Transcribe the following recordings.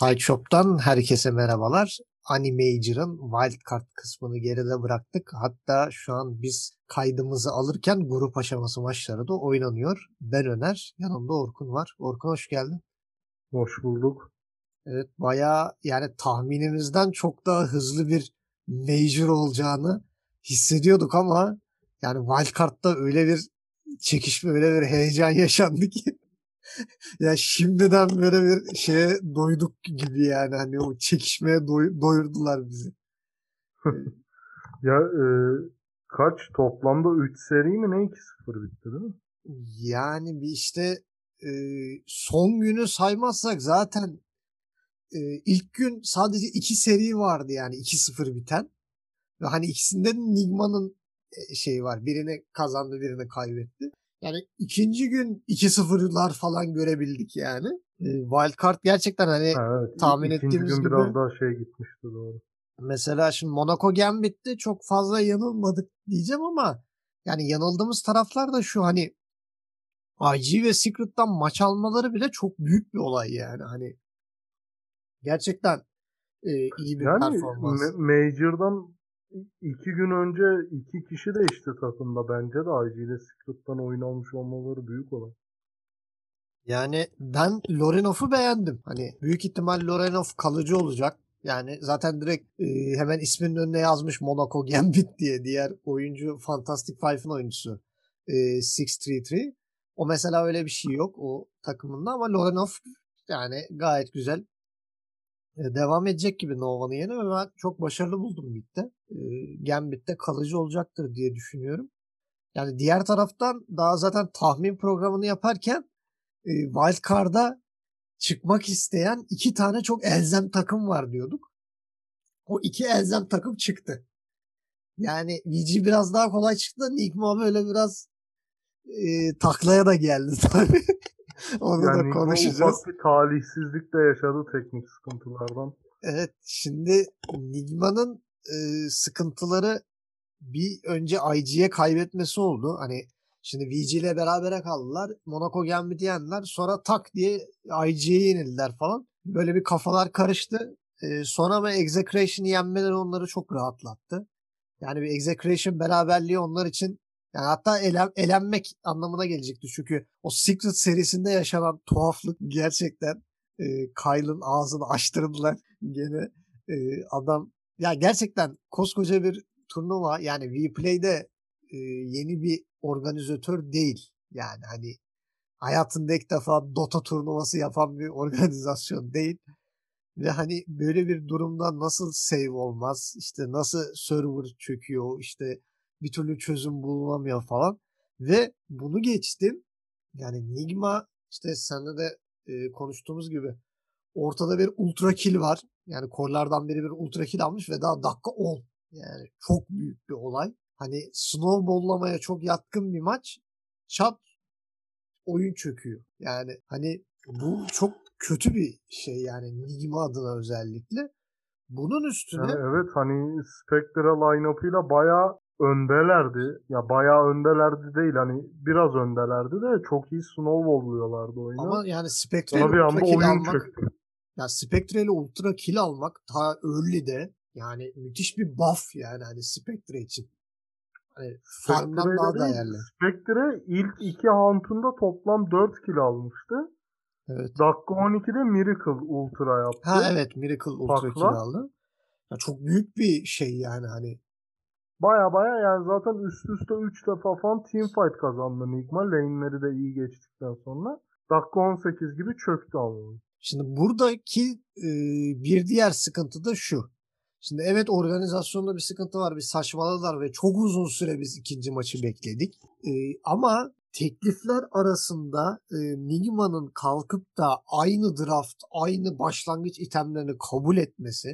TideShop'tan herkese merhabalar. Animajer'ın Wildcard kısmını geride bıraktık. Hatta şu an biz kaydımızı alırken grup aşaması maçları da oynanıyor. Ben Öner, yanımda Orkun var. Orkun hoş geldin. Hoş bulduk. Evet, bayağı yani tahminimizden çok daha hızlı bir Major olacağını hissediyorduk ama yani Wildcard'da öyle bir çekişme, öyle bir heyecan yaşandı ki ya şimdiden böyle bir şeye doyduk gibi yani hani o çekişmeye doyurdular bizi. Kaç toplamda 3 seri mi ne 2-0 bitti değil mi? Yani bir işte son günü saymazsak zaten ilk gün sadece 2 seri vardı yani 2-0 biten. Ve hani ikisinde de Nigma'nın şeyi var. Birini kazandı, birini kaybetti. Yani ikinci gün 2-0'lar falan görebildik yani. Wildcard gerçekten hani evet, tahmin ettiğimiz gibi. Biraz daha şey gitmişti doğru. Mesela şimdi Monaco Gambit'te çok fazla yanılmadık diyeceğim ama yani yanıldığımız taraflar da şu hani IG ve Secret'tan maç almaları bile çok büyük bir olay yani. Hani gerçekten iyi bir yani performans. Yani Major'dan 2 gün önce 2 kişi değişti takımda bence de IG ile Secret'tan oyun almış olmaları büyük olan. Yani ben Lorenov'u beğendim. Hani büyük ihtimal Lorenov kalıcı olacak. Yani zaten direkt hemen isminin önüne yazmış Monaco Gambit diye diğer oyuncu Fantastic Five'ın oyuncusu 633. O mesela öyle bir şey yok o takımında ama Lorenov yani gayet güzel devam edecek gibi Novan'ı yeni ve ben çok başarılı buldum ligde. Gambit'te kalıcı olacaktır diye düşünüyorum. Yani diğer taraftan daha zaten tahmin programını yaparken Wildcard'a çıkmak isteyen 2 tane çok elzem takım var diyorduk. O 2 elzem takım çıktı. Yani VG biraz daha kolay çıktı da Nygmaw böyle biraz taklaya da geldi tabii. Onu yani da konuşacağız. Ufak bir talihsizlik de yaşadı teknik sıkıntılardan. Evet, şimdi Nigma'nın sıkıntıları bir önce IG'ye kaybetmesi oldu. Hani şimdi VG ile berabere kaldılar. Monaco Gambit'i yendiler. Sonra tak diye IG'ye yenildiler falan. Böyle bir kafalar karıştı. Sonra ama Execration'ı yenmeleri onları çok rahatlattı. Yani bir Execration beraberliği onlar için yani hatta elenmek anlamına gelecekti. Çünkü o Secret serisinde yaşanan tuhaflık gerçekten Kyle'ın ağzını açtırdılar. Gene adam ya gerçekten koskoca bir turnuva yani WePlay'de yeni bir organizatör değil. Yani hani hayatında ilk defa Dota turnuvası yapan bir organizasyon değil. Ve hani böyle bir durumda nasıl save olmaz? İşte nasıl server çöküyor? İşte bir türlü çözüm bulunamıyor falan. Ve bunu geçtim. Yani Nigma işte seninle de konuştuğumuz gibi ortada bir ultra kill var. Yani korlardan biri bir ultra kill almış ve daha dakika 10. Yani çok büyük bir olay. Hani snowball'lamaya çok yatkın bir maç. Çat oyun çöküyor. Yani hani bu çok kötü bir şey yani Nigma adına özellikle. Bunun üstüne yani evet hani Spectre line-up'ıyla bayağı öndelerdi. Ya bayağı öndelerdi değil hani biraz öndelerdi de çok iyi snowball'luyorlardı oyunu. Ama yani Spectre'yle ultra kill almak. Ya Spectre'yle ultra kill almak ta early'de yani müthiş bir buff yani hani Spectre için. Hani farmdan daha değerli. Spectre ilk 2 haunt'unda toplam 4 kill almıştı. Evet. Dakika 12'de Miracle ultra yaptı. Ha evet Miracle ultra kill aldı. Ya çok büyük bir şey yani hani Baya yani zaten üst üste 3 defa falan teamfight kazandı Nigma. Lane'leri de iyi geçtikten sonra. Dakika 18 gibi çöktü ama. Şimdi buradaki bir diğer sıkıntı da şu. Şimdi evet organizasyonda bir sıkıntı var. Bir saçmaladılar ve çok uzun süre biz ikinci maçı bekledik. Ama teklifler arasında Nigma'nın kalkıp da aynı draft, aynı başlangıç itemlerini kabul etmesi.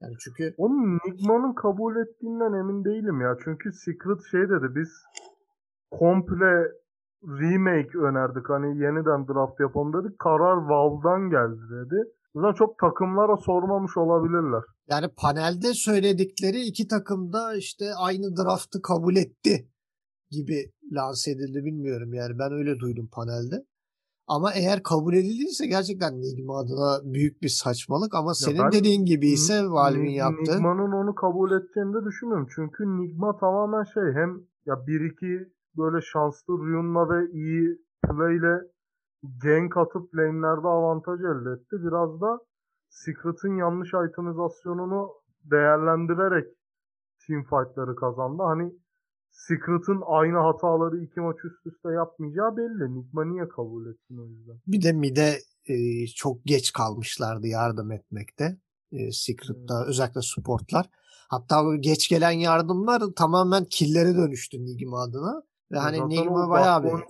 Yani çünkü onun Nigma'nın kabul ettiğinden emin değilim ya. Çünkü Secret şey dedi biz komple remake önerdik. Hani yeniden draft yapalım dedik. Karar Valve'dan geldi dedi. O yüzden çok takımlara sormamış olabilirler. Yani panelde söyledikleri 2 takım da işte aynı draftı kabul etti gibi lanse edildi bilmiyorum. Yani ben öyle duydum panelde. Ama eğer kabul edilirse gerçekten Nigma adına büyük bir saçmalık. Ama senin dediğin gibi ise Valve'in yaptığı. Nigma'nın onu kabul ettiğini de düşünmüyorum. Çünkü Nigma tamamen şey, hem ya 1-2 böyle şanslı Rune'la ve iyi play'le gank atıp lane'lerde avantaj elde etti. Biraz da Secret'ın yanlış itemizasyonunu değerlendirerek team fight'ları kazandı. Hani Secret'ın aynı hataları iki maç üst üste yapmayacağı belli. Nigma niye kabul etsin o yüzden? Bir de mid'e çok geç kalmışlardı yardım etmekte. Secret'ta özellikle supportlar. Hatta bu geç gelen yardımlar tamamen kill'lere dönüştü Nigma adına. Ve hani Nigma bayağı bir... Zaten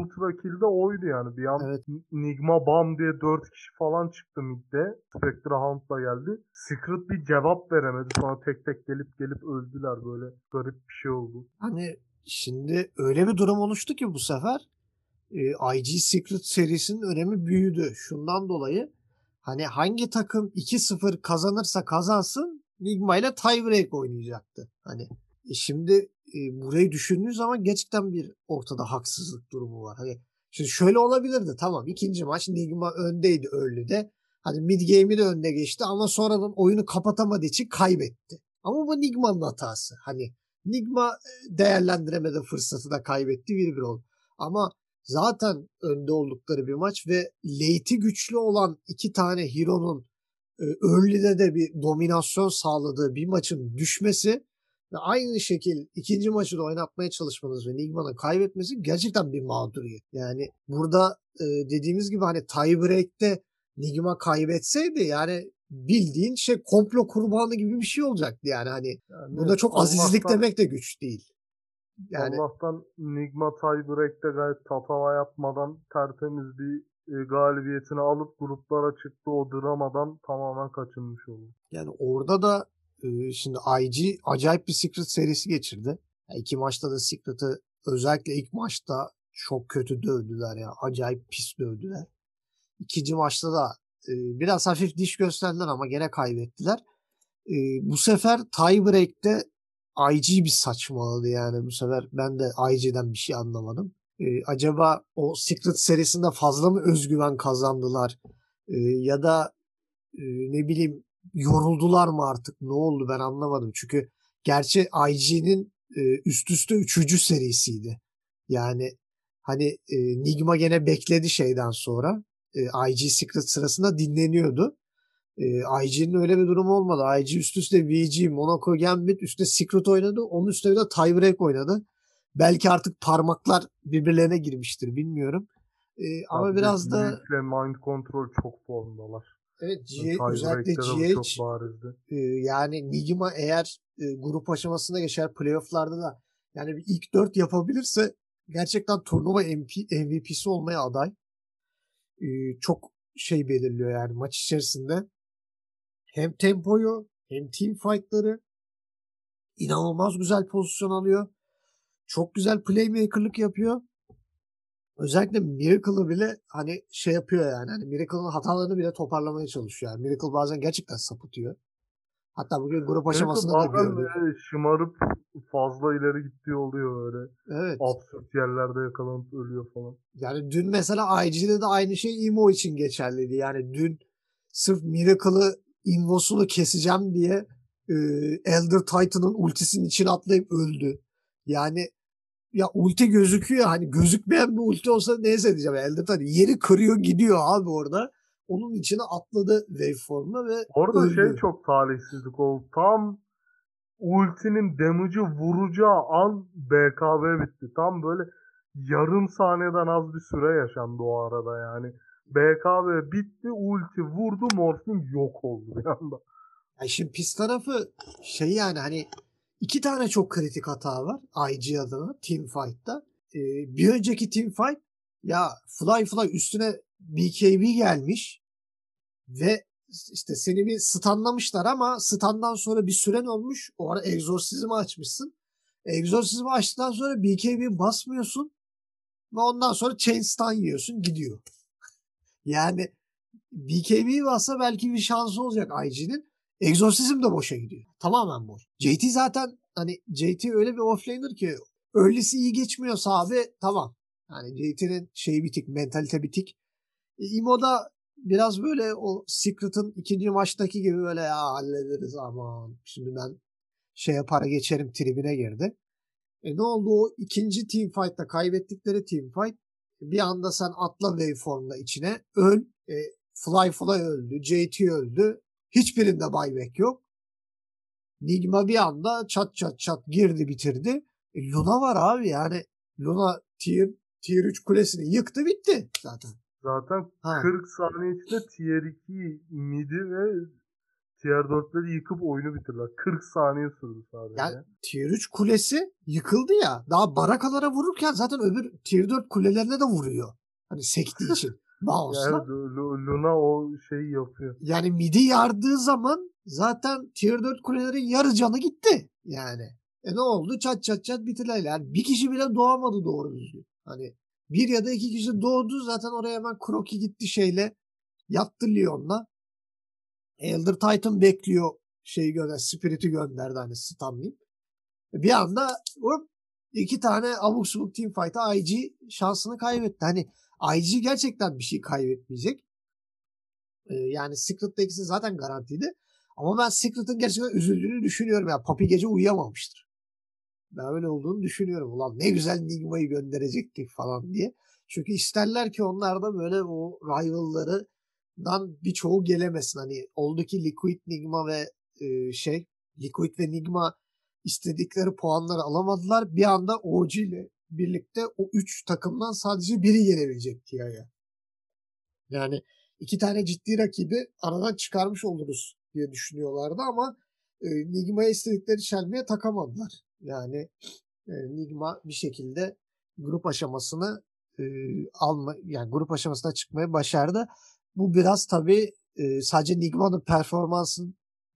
ultra kill de oydu yani. Bir an evet. Nigma bam diye 4 kişi falan çıktı mid'de. Spectre Hunt'la geldi. Secret bir cevap veremedi. Sonra tek tek gelip öldüler böyle. Garip bir şey oldu. Hani şimdi öyle bir durum oluştu ki bu sefer IG Secret serisinin önemi büyüdü. Şundan dolayı hani hangi takım 2-0 kazanırsa kazansın Nigma ile tiebreak oynayacaktı. Hani şimdi burayı düşündüğünüz zaman gerçekten bir ortada haksızlık durumu var. Hani şimdi şöyle olabilirdi, tamam ikinci maç Nigma öndeydi early'de. Hani mid game'i de önde geçti ama sonradan oyunu kapatamadığı için kaybetti. Ama bu Nigma'nın hatası. Hani Nigma değerlendiremedi fırsatı da kaybetti, 1-1 oldu. Ama zaten önde oldukları bir maç ve late'i güçlü olan iki tane hero'nun early'de de bir dominasyon sağladığı bir maçın düşmesi ve aynı şekil ikinci maçı da oynatmaya çalışmanız ve Nigma'nın kaybetmesi gerçekten bir mağduriyet. Yani burada dediğimiz gibi hani tiebreak'te Nigma kaybetseydi yani bildiğin şey komplo kurbanı gibi bir şey olacaktı. Yani hani burada çok azizlik demek de güç değil. Yani, Allah'tan Nigma tiebreak'te gayet tatava yapmadan tertemiz bir galibiyetini alıp gruplara çıktı, o dramadan tamamen kaçınmış oldu. Yani orada da şimdi IG acayip bir Secret serisi geçirdi. Yani iki maçta da Secret'ı özellikle ilk maçta çok kötü dövdüler ya. Acayip pis dövdüler. İkinci maçta da biraz hafif diş gösterdiler ama gene kaybettiler. Bu sefer tiebreak'te IG bir saçmaladı yani. Bu sefer ben de IG'den bir şey anlamadım. Acaba o Secret serisinde fazla mı özgüven kazandılar? Ya da ne bileyim yoruldular mı artık? Ne oldu? Ben anlamadım. Çünkü gerçi IG'nin üst üste 3. serisiydi. Yani hani Nigma gene bekledi şeyden sonra. IG Secret sırasında dinleniyordu. IG'nin öyle bir durumu olmadı. IG üst üste VG, Monaco Gambit, üstte Secret oynadı. Onun üstüne bir de tiebreak oynadı. Belki artık parmaklar birbirlerine girmiştir. Bilmiyorum. Ama biraz da... Mind Control çok formdalar. Evet, özellikle GH yani Nigma eğer grup aşamasına geçer playoff'larda da yani bir ilk 4 yapabilirse gerçekten turnuva MVP'si olmaya aday. Çok şey belirliyor yani maç içerisinde. Hem tempoyu hem team fight'ları inanılmaz güzel pozisyon alıyor. Çok güzel playmaker'lık yapıyor. Özellikle Miracle'ı bile hani şey yapıyor yani. Hani Miracle'ın hatalarını bile toparlamaya çalışıyor. Yani Miracle bazen gerçekten sapıtıyor. Hatta bugün grup aşamasında da gördük. Şımarıp fazla ileri gittiği oluyor öyle. Evet. Absürt yerlerde yakalanıp ölüyor falan. Yani dün mesela IG'de de aynı şey Imo için geçerliydi. Yani dün sırf Miracle'ı invosunu keseceğim diye Elder Titan'ın ultisinin içine atlayıp öldü. Yani ya ulti gözüküyor, hani gözükmeyen bir ulti olsa neyse diyeceğim. Elder Titan yeri kırıyor gidiyor abi orada. Onun içine atladı waveform'la ve orada öldü. Şey çok talihsizlik oldu. Tam ultinin damage'ı vuracağı an BKB bitti. Tam böyle yarım saniyeden az bir süre yaşandı o arada yani. BKB bitti, ulti vurdu, Morph'in yok oldu bir anda. Ya şimdi pis tarafı şey yani hani İki tane çok kritik hata var IG adına Team Fight'ta. Bir önceki Team Fight ya fly üstüne BKB gelmiş ve işte seni bir stunlamışlar ama stundan sonra bir süren olmuş. O ara egzorsizmi açmışsın. Egzorsizmi açtıktan sonra BKB'yi basmıyorsun ve ondan sonra chain stun yiyorsun, gidiyor. Yani BKB'yi bassa belki bir şansı olacak IG'nin. Egzorsizm de boşa gidiyor. Tamamen boş. JT zaten hani JT öyle bir offlaner ki early'si iyi geçmiyorsa abi tamam. Yani JT'nin şeyi bitik, mentalite bitik. İmo'da biraz böyle o Secret'ın ikinci maçtaki gibi böyle ya hallederiz aman şimdi ben şeye para geçerim tribine girdi. Ne oldu o ikinci teamfight'ta kaybettikleri teamfight bir anda sen atla waveform'la içine öl. Fly öldü, JT öldü. Hiçbirinde buyback yok. Nigma bir anda çat girdi bitirdi. Luna var abi yani. Luna tier 3 kulesini yıktı bitti zaten. Zaten ha. 40 saniye içinde tier 2 midi ve tier 4'leri yıkıp oyunu bitirdiler. 40 saniye sürdü sadece. Yani tier 3 kulesi yıkıldı ya. Daha barakalara vururken zaten öbür tier 4 kulelerine de vuruyor. Hani sektiği için. Mouse'la. Yani Luna o şeyi yapıyor. Yani midi yardığı zaman zaten tier 4 kulelerin yarı canı gitti. Yani. Ne oldu? Çat bitirdiler. Yani bir kişi bile doğamadı doğru düzgün. Hani bir ya da iki kişi doğdu. Zaten oraya hemen Kroki gitti şeyle. Yattı Leon'la. Elder Titan bekliyor. Şeyi gönder. Spirit'i gönderdi. Hani stunlayayım. Bir anda hop, iki tane abuk subuk teamfight'a IG şansını kaybetti. Hani IG gerçekten bir şey kaybetmeyecek. Yani Secret'ta ikisi zaten garantiydi. Ama ben Secret'ın gerçekten üzüldüğünü düşünüyorum. Yani Papi gece uyuyamamıştır. Ben öyle olduğunu düşünüyorum. Ulan ne güzel Nygma'yı gönderecektik falan diye. Çünkü isterler ki onlar da böyle o rival'larından birçoğu gelemesin. Hani oldu ki Liquid, Nigma ve Liquid ve Nigma istedikleri puanları alamadılar. Bir anda OG ile birlikte o 3 takımdan sadece biri gelebilecek TIA'ya. Yani iki tane ciddi rakibi aradan çıkarmış oluruz diye düşünüyorlardı ama Nigma'ya istedikleri çelmeye takamadılar. Yani Nigma bir şekilde grup aşamasını grup aşamasına çıkmayı başardı. Bu biraz tabii sadece Nigma'nın performansı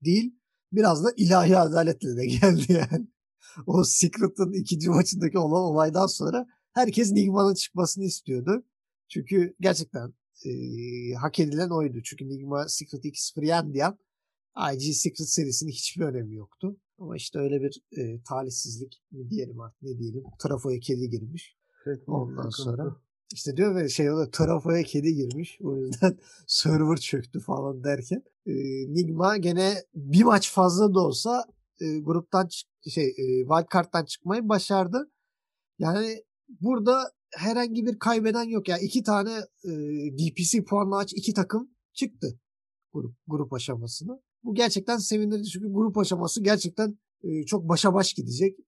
değil, biraz da ilahi adaletle de geldi yani. O Secret'ın ikinci maçındaki olan olaydan sonra herkes Nygma'nın çıkmasını istiyordu. Çünkü gerçekten hak edilen oydu. Çünkü Nygma Secret'i 2-0 yendiyen IG Secret serisinin hiçbir önemi yoktu. Ama işte öyle bir talihsizlik mi diyelim artık ne diyelim. Trafoya kedi girmiş. Evet, ondan sonra işte diyor ve trafoya kedi girmiş. O yüzden server çöktü falan derken Nigma gene bir maç fazla da olsa gruptan Wildcard'dan çıkmayı başardı. Yani burada herhangi bir kaybeden yok. Yani iki tane DPC puanla iki takım çıktı grup aşamasını. Bu gerçekten sevindirici çünkü grup aşaması gerçekten çok başa baş gidecek.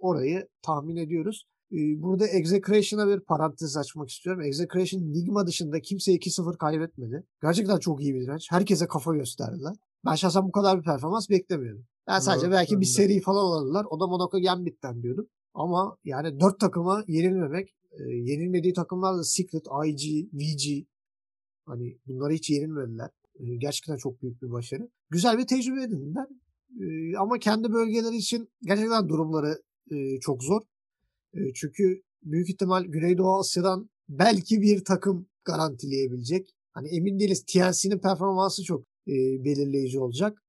Orayı tahmin ediyoruz. Burada Execration'a bir parantez açmak istiyorum. Execration Nigma dışında kimse 2-0 kaybetmedi. Gerçekten çok iyi bir direnç. Herkese kafa gösterdiler. Ben şahsen bu kadar bir performans beklemiyordum. Ben sadece belki bir seri falan alırlar. O da Monaco Gambit'ten diyordum. Ama yani 4 takıma yenilmemek, yenilmediği takımlar da Secret, IG, VG, hani bunları hiç yenilmediler. Gerçekten çok büyük bir başarı. Güzel bir tecrübe edindiler. Ama kendi bölgeleri için gerçekten durumları çok zor. Çünkü büyük ihtimal Güneydoğu Asya'dan belki bir takım garantileyebilecek. Hani emin değiliz. TNC'nin performansı çok belirleyici olacak.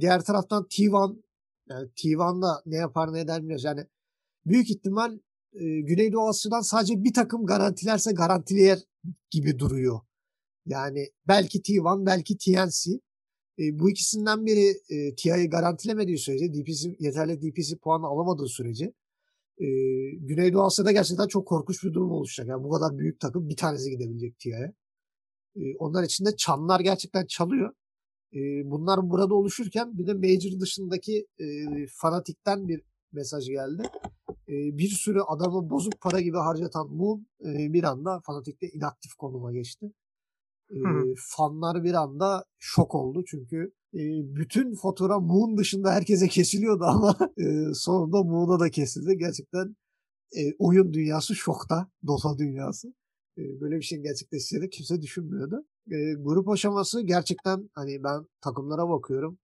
Diğer taraftan T1 yani T1'da ne yapar ne eder bilmiyoruz. Yani büyük ihtimal Güneydoğu Asya'dan sadece bir takım garantilerse garantiler gibi duruyor. Yani belki T1 belki TNC. Bu ikisinden biri TIA'yı garantilemediği sürece yeterli DPC puanı alamadığı sürece Güneydoğu Asya'da gerçekten çok korkunç bir durum oluşacak. Yani bu kadar büyük takım bir tanesi gidebilecek TIA'ya. Onlar için de çanlar gerçekten çalıyor. Bunlar burada oluşurken bir de Major dışındaki fanatikten bir mesaj geldi. Bir sürü adamı bozuk para gibi harcatan Moon bir anda fanatikte inaktif konuma geçti. Fanlar bir anda şok oldu çünkü bütün fatura Moon dışında herkese kesiliyordu ama sonunda Moon'a da kesildi. Gerçekten oyun dünyası şokta. Dota dünyası. Böyle bir şeyin gerçekleşeceğini kimse düşünmüyordu. Grup aşaması gerçekten hani ben takımlara bakıyorum.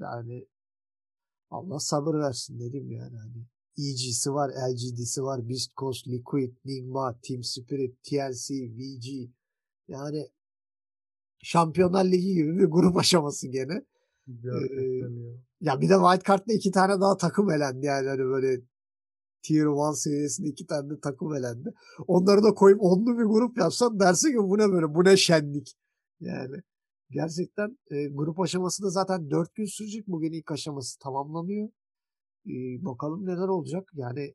Yani Allah sabır versin dedim yani. Hani EG'si var, LGD'si var, Beast Coast, Liquid, Nigma, Team Spirit, TNC, VG. Yani Şampiyonlar Ligi gibi bir grup aşaması gene. Ya bir de Wildcard'da iki tane daha takım elendi yani hani böyle Tier 1 seviyesinde iki tane de takım elendi. Onları da koyup onlu bir grup yapsan dersin ki bu ne böyle, bu ne şenlik. Yani gerçekten grup aşaması da zaten 4 gün sürecek. Bugün ilk aşaması tamamlanıyor. Bakalım neler olacak. Yani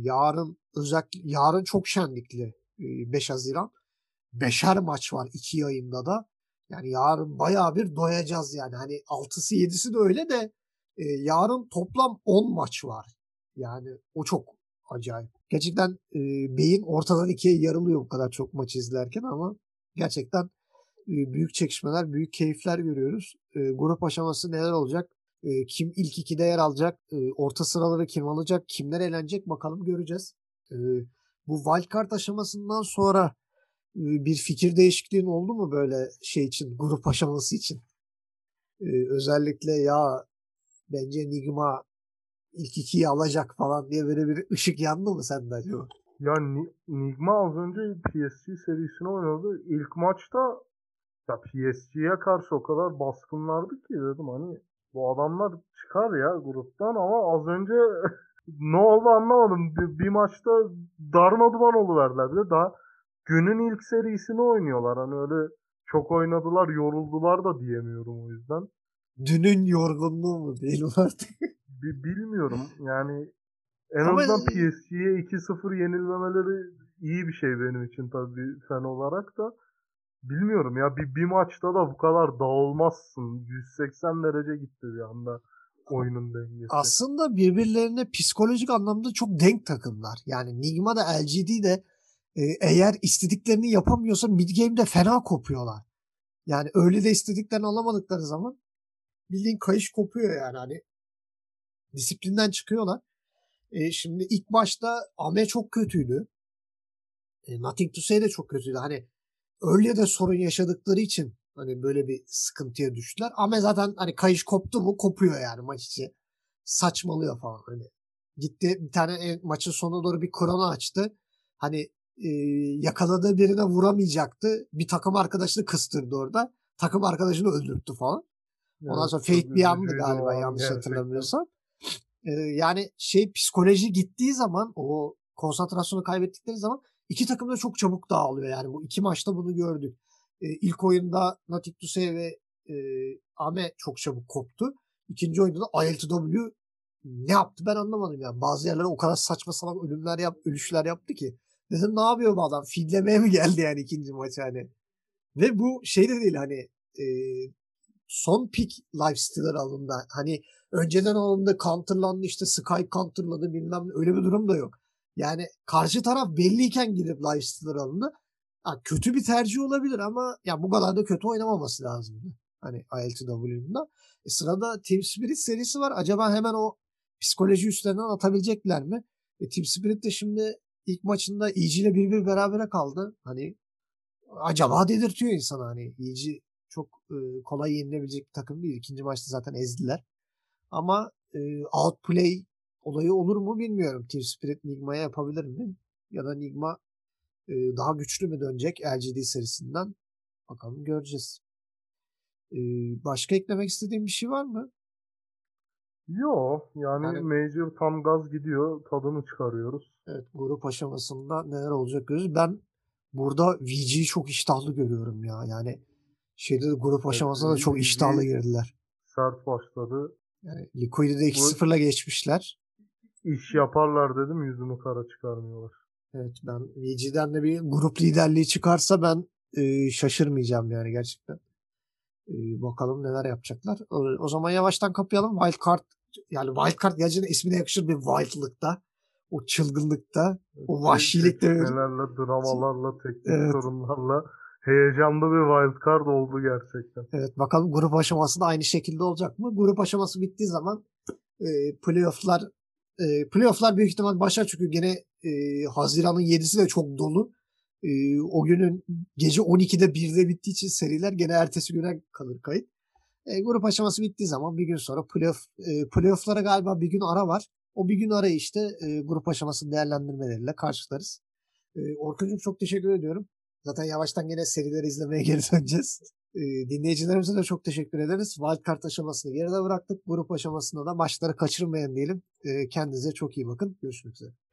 yarın özellikle yarın çok şenlikli 5 Haziran. 5'er maç var iki yayında da. Yani yarın bayağı bir doyacağız yani. Hani 6'sı 7'si de öyle de yarın toplam 10 maç var. Yani o çok acayip. Gerçekten beyin ortadan ikiye yarılıyor bu kadar çok maç izlerken ama gerçekten büyük çekişmeler, büyük keyifler görüyoruz. Grup aşaması neler olacak? Kim ilk ikide yer alacak? Orta sıraları kim alacak? Kimler eğlenecek? Bakalım göreceğiz. Bu Wildcard aşamasından sonra bir fikir değişikliğin oldu mu böyle şey için, grup aşaması için? Özellikle ya bence Nigma ilk ikiyi alacak falan diye böyle bir ışık yandı mı sende acaba? Ya Nigma az önce PSG serisini oynadı. İlk maçta ya PSG'ye karşı o kadar baskınlardı ki dedim hani bu adamlar çıkar ya gruptan, ama az önce ne oldu anlamadım. Bir maçta darma duman oluverdiler. Bir de daha günün ilk serisini oynuyorlar. Hani öyle çok oynadılar, yoruldular da diyemiyorum o yüzden. Dünün yorgunluğu mu değil mi artık? Bilmiyorum yani en azından PSG'ye 2-0 yenilmemeleri iyi bir şey benim için tabii fan olarak da. Bilmiyorum ya bir maçta da bu kadar dağılmazsın. 180 derece gitti bir anda oyunun dengesi. Aslında birbirlerine psikolojik anlamda çok denk takımlar. Yani Nigma da LGD de eğer istediklerini yapamıyorsa mid game'de fena kopuyorlar. Yani öyle de istediklerini alamadıkları zaman bildiğin kayış kopuyor yani hani. Disiplinden çıkıyorlar. Şimdi ilk başta Ame çok kötüydü. Nothing to say de çok kötüydü. Hani öyle de sorun yaşadıkları için hani böyle bir sıkıntıya düştüler. Ame zaten hani kayış koptu mu kopuyor yani maç içi. Saçmalıyor falan hani. Gitti bir tane maçın sonuna doğru bir korona açtı. Hani yakaladığı birine vuramayacaktı. Bir takım arkadaşını kıstırdı orada. Takım arkadaşını öldürttü falan. Ondan sonra Fate bir yandı galiba yanlış hatırlamıyorsam. Yani şey psikoloji gittiği zaman o konsantrasyonu kaybettikleri zaman iki takım da çok çabuk dağılıyor. Yani bu iki maçta bunu gördük. İlk oyunda Natik Dusey ve Ame çok çabuk koptu. İkinci oyunda da ILTW ne yaptı ben anlamadım yani. Bazı yerlere o kadar saçma salak ölüşler yaptı ki. Dedim ne yapıyor bu adam? Fidlemeye mi geldi yani ikinci maç hani? Ve bu şey de değil hani son pick Lifestealer alındı. Hani önceden alındı, counterlandı işte Sky counterladı bilmem ne. Öyle bir durum da yok. Yani karşı taraf belliyken gidip Lifestealer alındı. Ha, kötü bir tercih olabilir ama ya bu kadar da kötü oynamaması lazımdı. Hani ILTW'nda. Sırada Team Spirit serisi var. Acaba hemen o psikoloji üstlerinden atabilecekler mi? Team Spirit de şimdi ilk maçında EG ile 1-1 berabere kaldı. Hani acaba dedirtiyor insana hani EG çok kolay yenilebilecek bir takım değil. İkinci maçta zaten ezdiler. Ama outplay olayı olur mu bilmiyorum. Team Spirit Nygma'ya yapabilir mi? Ya da Nygma daha güçlü mü dönecek LGD serisinden? Bakalım göreceğiz. Başka eklemek istediğim bir şey var mı? Yok. Yani Major tam gaz gidiyor. Tadını çıkarıyoruz. Evet. Grup aşamasında neler olacak görüyoruz. Ben burada VG'yi çok iştahlı görüyorum ya. Yani şeyde de grup aşamasına da çok iştahlı girdiler. Sert başladı. Yani Liquid'i de 2-0'la geçmişler. İş yaparlar dedim, yüzümü kara çıkarmıyorlar. Evet, ben VG'den de bir grup liderliği çıkarsa ben şaşırmayacağım yani gerçekten. Bakalım neler yapacaklar. O zaman yavaştan kapayalım. Wildcard, yani Wildcard gerçekten ismine yakışır bir wildlıkta. O çılgınlıkta, o vahşilikte. Teknelerle, dramalarla, teknik sorunlarla. Heyecanlı bir wildcard oldu gerçekten. Evet, bakalım grup aşaması da aynı şekilde olacak mı? Grup aşaması bittiği zaman playofflar büyük ihtimal başlar çünkü gene Haziran'ın 7'si de çok dolu. O günün gece 12'de 1'de bittiği için seriler gene ertesi güne kalır kayıt. Grup aşaması bittiği zaman bir gün sonra playofflara galiba bir gün ara var. O bir gün arayı işte grup aşamasının değerlendirmeleriyle karşılarız. Orkun'cum çok teşekkür ediyorum. Zaten yavaştan yine serileri izlemeye geri döneceğiz. Dinleyicilerimize de çok teşekkür ederiz. Wildcard aşamasını geride bıraktık. Grup aşamasında da maçları kaçırmayın diyelim. Kendinize çok iyi bakın. Görüşmek üzere.